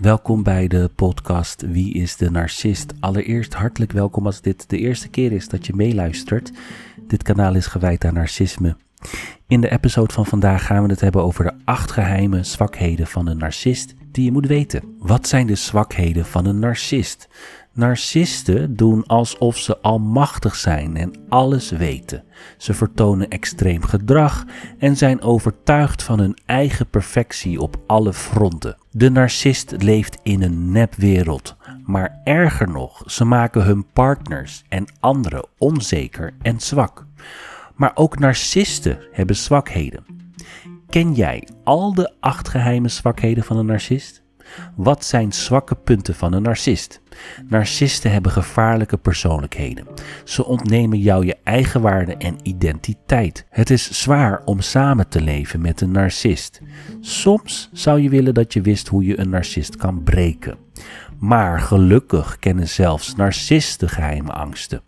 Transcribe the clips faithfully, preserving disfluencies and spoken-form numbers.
Welkom bij de podcast Wie is de Narcist? Allereerst hartelijk welkom als dit de eerste keer is dat je meeluistert. Dit kanaal is gewijd aan narcisme. In de episode van vandaag gaan we het hebben over de acht geheime zwakheden van een narcist die je moet weten. Wat zijn de zwakheden van een narcist? Narcisten doen alsof ze almachtig zijn en alles weten. Ze vertonen extreem gedrag en zijn overtuigd van hun eigen perfectie op alle fronten. De narcist leeft in een nepwereld, maar erger nog, ze maken hun partners en anderen onzeker en zwak. Maar ook narcisten hebben zwakheden. Ken jij al de acht geheime zwakheden van een narcist? Wat zijn zwakke punten van een narcist? Narcisten hebben gevaarlijke persoonlijkheden. Ze ontnemen jou je eigen waarde en identiteit. Het is zwaar om samen te leven met een narcist. Soms zou je willen dat je wist hoe je een narcist kan breken. Maar gelukkig kennen zelfs narcisten geheime angsten.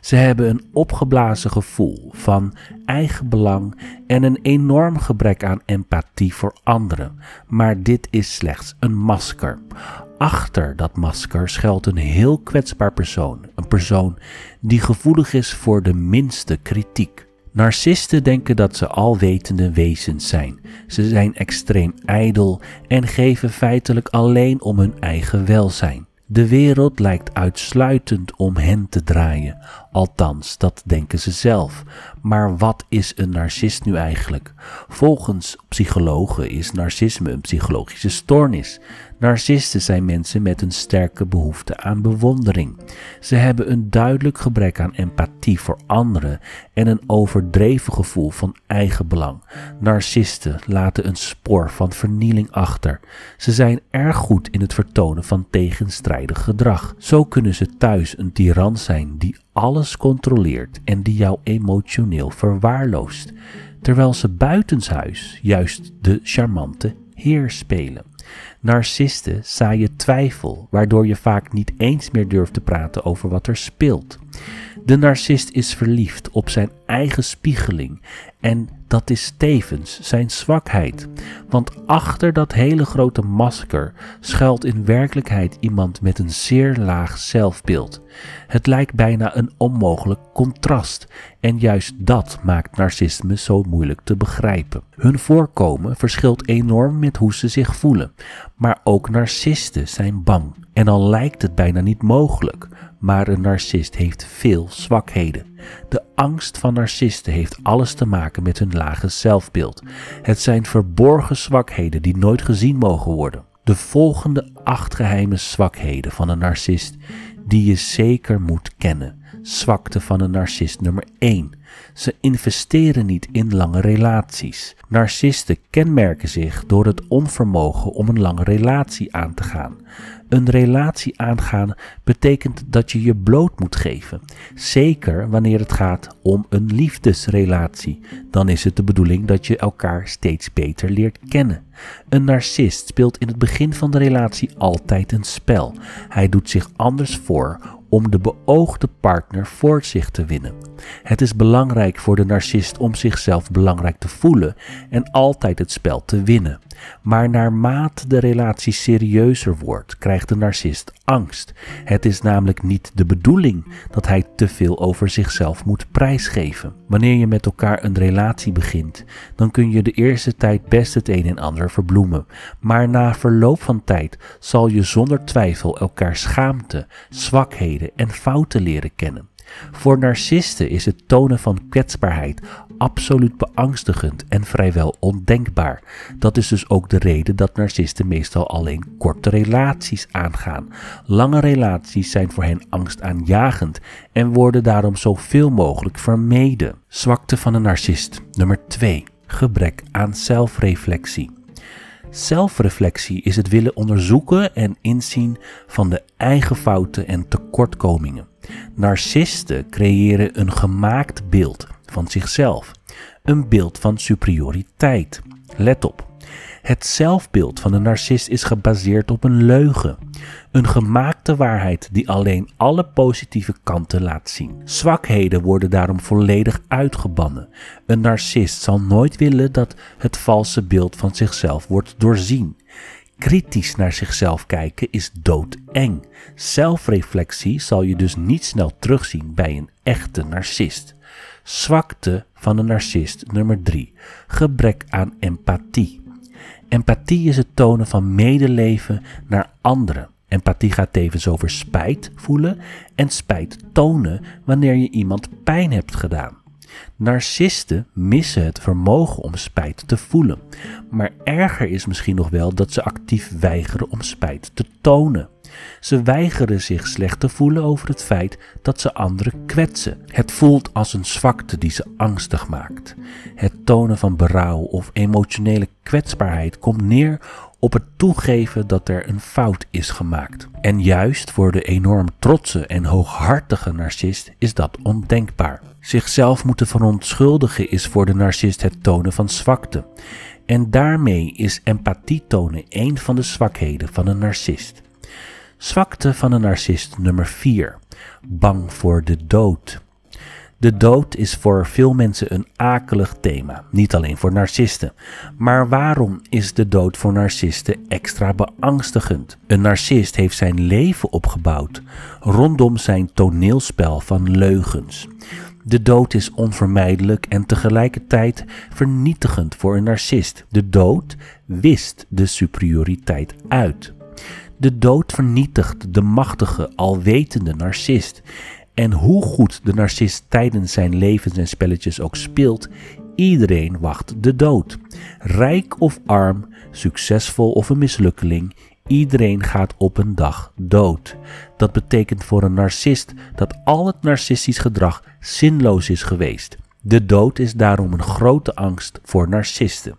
Ze hebben een opgeblazen gevoel van eigenbelang en een enorm gebrek aan empathie voor anderen. Maar dit is slechts een masker. Achter dat masker schuilt een heel kwetsbaar persoon. Een persoon die gevoelig is voor de minste kritiek. Narcisten denken dat ze alwetende wezens zijn. Ze zijn extreem ijdel en geven feitelijk alleen om hun eigen welzijn. De wereld lijkt uitsluitend om hen te draaien. Althans, dat denken ze zelf. Maar wat is een narcist nu eigenlijk? Volgens psychologen is narcisme een psychologische stoornis. Narcisten zijn mensen met een sterke behoefte aan bewondering. Ze hebben een duidelijk gebrek aan empathie voor anderen en een overdreven gevoel van eigenbelang. Narcisten laten een spoor van vernieling achter. Ze zijn erg goed in het vertonen van tegenstrijdig gedrag. Zo kunnen ze thuis een tiran zijn die alles controleert en die jou emotioneel verwaarloost, terwijl ze buitenshuis juist de charmante heer spelen. Narcisten zaaien twijfel, waardoor je vaak niet eens meer durft te praten over wat er speelt. De narcist is verliefd op zijn eigen spiegeling en dat is tevens zijn zwakheid. Want achter dat hele grote masker schuilt in werkelijkheid iemand met een zeer laag zelfbeeld. Het lijkt bijna een onmogelijk contrast en juist dat maakt narcisme zo moeilijk te begrijpen. Hun voorkomen verschilt enorm met hoe ze zich voelen, maar ook narcisten zijn bang. En al lijkt het bijna niet mogelijk, maar een narcist heeft veel zwakheden. De angst van narcisten heeft alles te maken met hun lage zelfbeeld. Het zijn verborgen zwakheden die nooit gezien mogen worden. De volgende acht geheime zwakheden van een narcist die je zeker moet kennen. Zwakte van een narcist nummer één. Ze investeren niet in lange relaties. Narcisten kenmerken zich door het onvermogen om een lange relatie aan te gaan. Een relatie aangaan betekent dat je je bloot moet geven. Zeker wanneer het gaat om een liefdesrelatie. Dan is het de bedoeling dat je elkaar steeds beter leert kennen. Een narcist speelt in het begin van de relatie altijd een spel. Hij doet zich anders voor om de beoogde partner voor zich te winnen. Het is belangrijk voor de narcist om zichzelf belangrijk te voelen en altijd het spel te winnen. Maar naarmate de relatie serieuzer wordt, krijgt de narcist angst. Het is namelijk niet de bedoeling dat hij te veel over zichzelf moet prijsgeven. Wanneer je met elkaar een relatie begint, dan kun je de eerste tijd best het een en ander verbloemen. Maar na verloop van tijd zal je zonder twijfel elkaar schaamte, zwakheden en fouten leren kennen. Voor narcisten is het tonen van kwetsbaarheid absoluut beangstigend en vrijwel ondenkbaar. Dat is dus ook de reden dat narcisten meestal alleen korte relaties aangaan. Lange relaties zijn voor hen angstaanjagend en worden daarom zoveel mogelijk vermeden. Zwakte van een narcist. Nummer twee. Gebrek aan zelfreflectie. Zelfreflectie is het willen onderzoeken en inzien van de eigen fouten en tekortkomingen. Narcisten creëren een gemaakt beeld van zichzelf, een beeld van superioriteit. Let op, het zelfbeeld van de narcist is gebaseerd op een leugen, een gemaakte waarheid die alleen alle positieve kanten laat zien. Zwakheden worden daarom volledig uitgebannen. Een narcist zal nooit willen dat het valse beeld van zichzelf wordt doorzien. Kritisch naar zichzelf kijken is doodeng. Zelfreflectie zal je dus niet snel terugzien bij een echte narcist. Zwakte van een narcist nummer drie. Gebrek aan empathie. Empathie is het tonen van medeleven naar anderen. Empathie gaat tevens over spijt voelen en spijt tonen wanneer je iemand pijn hebt gedaan. Narcisten missen het vermogen om spijt te voelen, maar erger is misschien nog wel dat ze actief weigeren om spijt te tonen. Ze weigeren zich slecht te voelen over het feit dat ze anderen kwetsen. Het voelt als een zwakte die ze angstig maakt. Het tonen van berouw of emotionele kwetsbaarheid komt neer op het toegeven dat er een fout is gemaakt. En juist voor de enorm trotse en hooghartige narcist is dat ondenkbaar. Zichzelf moeten verontschuldigen is voor de narcist het tonen van zwakte. En daarmee is empathie tonen een van de zwakheden van een narcist. Zwakte van een narcist nummer vier. Bang voor de dood. De dood is voor veel mensen een akelig thema, niet alleen voor narcisten. Maar waarom is de dood voor narcisten extra beangstigend? Een narcist heeft zijn leven opgebouwd rondom zijn toneelspel van leugens. De dood is onvermijdelijk en tegelijkertijd vernietigend voor een narcist. De dood wist de superioriteit uit. De dood vernietigt de machtige, alwetende narcist. En hoe goed de narcist tijdens zijn levens en spelletjes ook speelt, iedereen wacht de dood. Rijk of arm, succesvol of een mislukkeling, iedereen gaat op een dag dood. Dat betekent voor een narcist dat al het narcistisch gedrag zinloos is geweest. De dood is daarom een grote angst voor narcisten.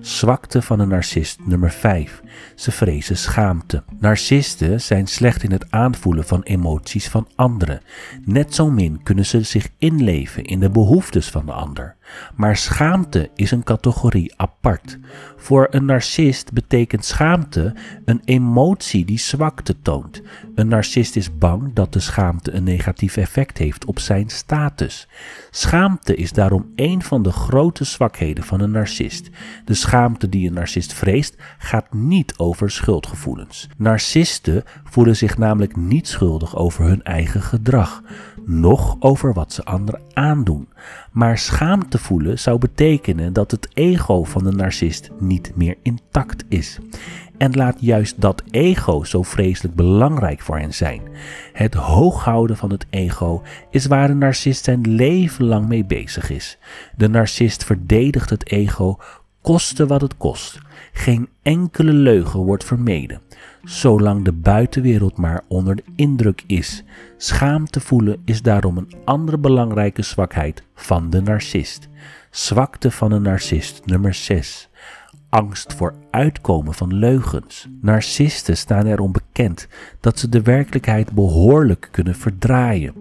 Zwakte van een narcist nummer vijf. Ze vrezen schaamte. Narcisten zijn slecht in het aanvoelen van emoties van anderen. Net zo min kunnen ze zich inleven in de behoeftes van de ander. Maar schaamte is een categorie apart. Voor een narcist betekent schaamte een emotie die zwakte toont. Een narcist is bang dat de schaamte een negatief effect heeft op zijn status. Schaamte is daarom een van de grote zwakheden van een narcist. De schaamte die een narcist vreest gaat niet over schuldgevoelens. Narcisten voelen zich namelijk niet schuldig over hun eigen gedrag, noch over wat ze anderen aandoen. Maar schaamte voelen zou betekenen dat het ego van de narcist niet meer intact is. En laat juist dat ego zo vreselijk belangrijk voor hen zijn. Het hooghouden van het ego is waar een narcist zijn leven lang mee bezig is. De narcist verdedigt het ego, koste wat het kost. Geen enkele leugen wordt vermeden, zolang de buitenwereld maar onder de indruk is. Schaamte voelen is daarom een andere belangrijke zwakheid van de narcist. Zwakte van een narcist nummer zes. Angst voor uitkomen van leugens. Narcisten staan erom bekend dat ze de werkelijkheid behoorlijk kunnen verdraaien.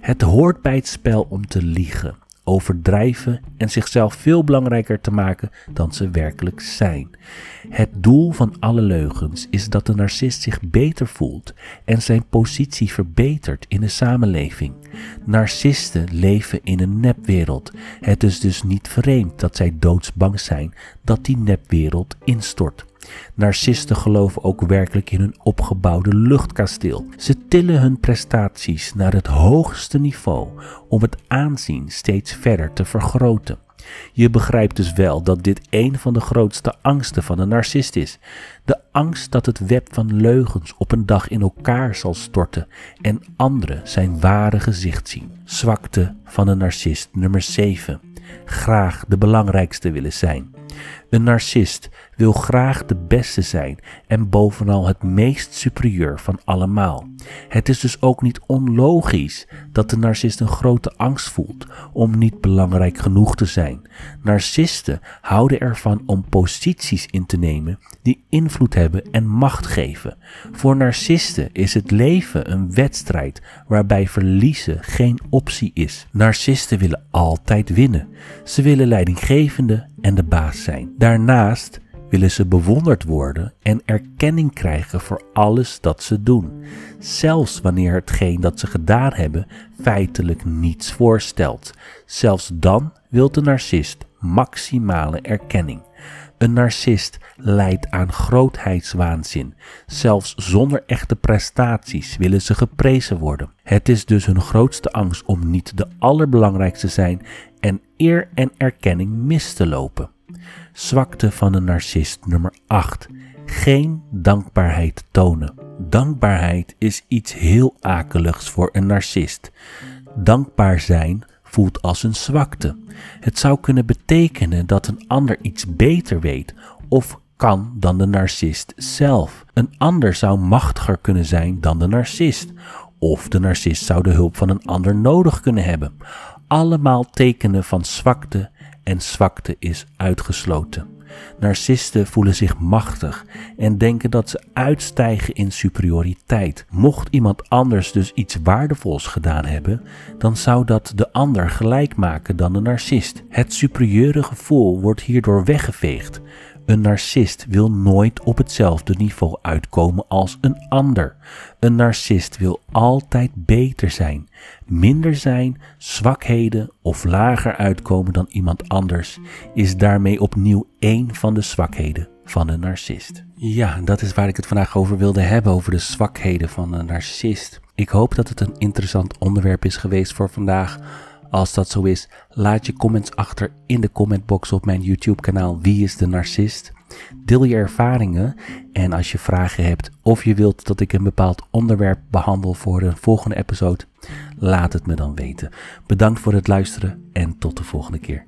Het hoort bij het spel om te liegen, overdrijven en zichzelf veel belangrijker te maken dan ze werkelijk zijn. Het doel van alle leugens is dat de narcist zich beter voelt en zijn positie verbetert in de samenleving. Narcisten leven in een nepwereld. Het is dus niet vreemd dat zij doodsbang zijn dat die nepwereld instort. Narcisten geloven ook werkelijk in hun opgebouwde luchtkasteel. Ze tillen hun prestaties naar het hoogste niveau om het aanzien steeds verder te vergroten. Je begrijpt dus wel dat dit een van de grootste angsten van een narcist is. De angst dat het web van leugens op een dag in elkaar zal storten en anderen zijn ware gezicht zien. Zwakte van een narcist nummer zeven. Graag de belangrijkste willen zijn. Een narcist wil graag de beste zijn en bovenal het meest superieur van allemaal. Het is dus ook niet onlogisch dat de narcist een grote angst voelt om niet belangrijk genoeg te zijn. Narcisten houden ervan om posities in te nemen die invloed hebben en macht geven. Voor narcisten is het leven een wedstrijd waarbij verliezen geen optie is. Narcisten willen altijd winnen. Ze willen leidinggevende en de baas zijn. Daarnaast willen ze bewonderd worden en erkenning krijgen voor alles dat ze doen, zelfs wanneer hetgeen dat ze gedaan hebben feitelijk niets voorstelt. Zelfs dan wil de narcist maximale erkenning. Een narcist lijdt aan grootheidswaanzin. Zelfs zonder echte prestaties willen ze geprezen worden. Het is dus hun grootste angst om niet de allerbelangrijkste te zijn en eer en erkenning mis te lopen. Zwakte van een narcist nummer acht. Geen dankbaarheid tonen. Dankbaarheid is iets heel akeligs voor een narcist. Dankbaar zijn voelt als een zwakte. Het zou kunnen betekenen dat een ander iets beter weet of kan dan de narcist zelf. Een ander zou machtiger kunnen zijn dan de narcist. Of de narcist zou de hulp van een ander nodig kunnen hebben. Allemaal tekenen van zwakte en zwakte is uitgesloten. Narcisten voelen zich machtig en denken dat ze uitstijgen in superioriteit. Mocht iemand anders dus iets waardevols gedaan hebben, dan zou dat de ander gelijk maken dan de narcist. Het superieure gevoel wordt hierdoor weggeveegd. Een narcist wil nooit op hetzelfde niveau uitkomen als een ander. Een narcist wil altijd beter zijn, minder zijn, zwakheden of lager uitkomen dan iemand anders, is daarmee opnieuw één van de zwakheden van een narcist. Ja, dat is waar ik het vandaag over wilde hebben, over de zwakheden van een narcist. Ik hoop dat het een interessant onderwerp is geweest voor vandaag. Als dat zo is, laat je comments achter in de commentbox op mijn YouTube kanaal Wie is de Narcist? Deel je ervaringen en als je vragen hebt of je wilt dat ik een bepaald onderwerp behandel voor een volgende episode, laat het me dan weten. Bedankt voor het luisteren en tot de volgende keer.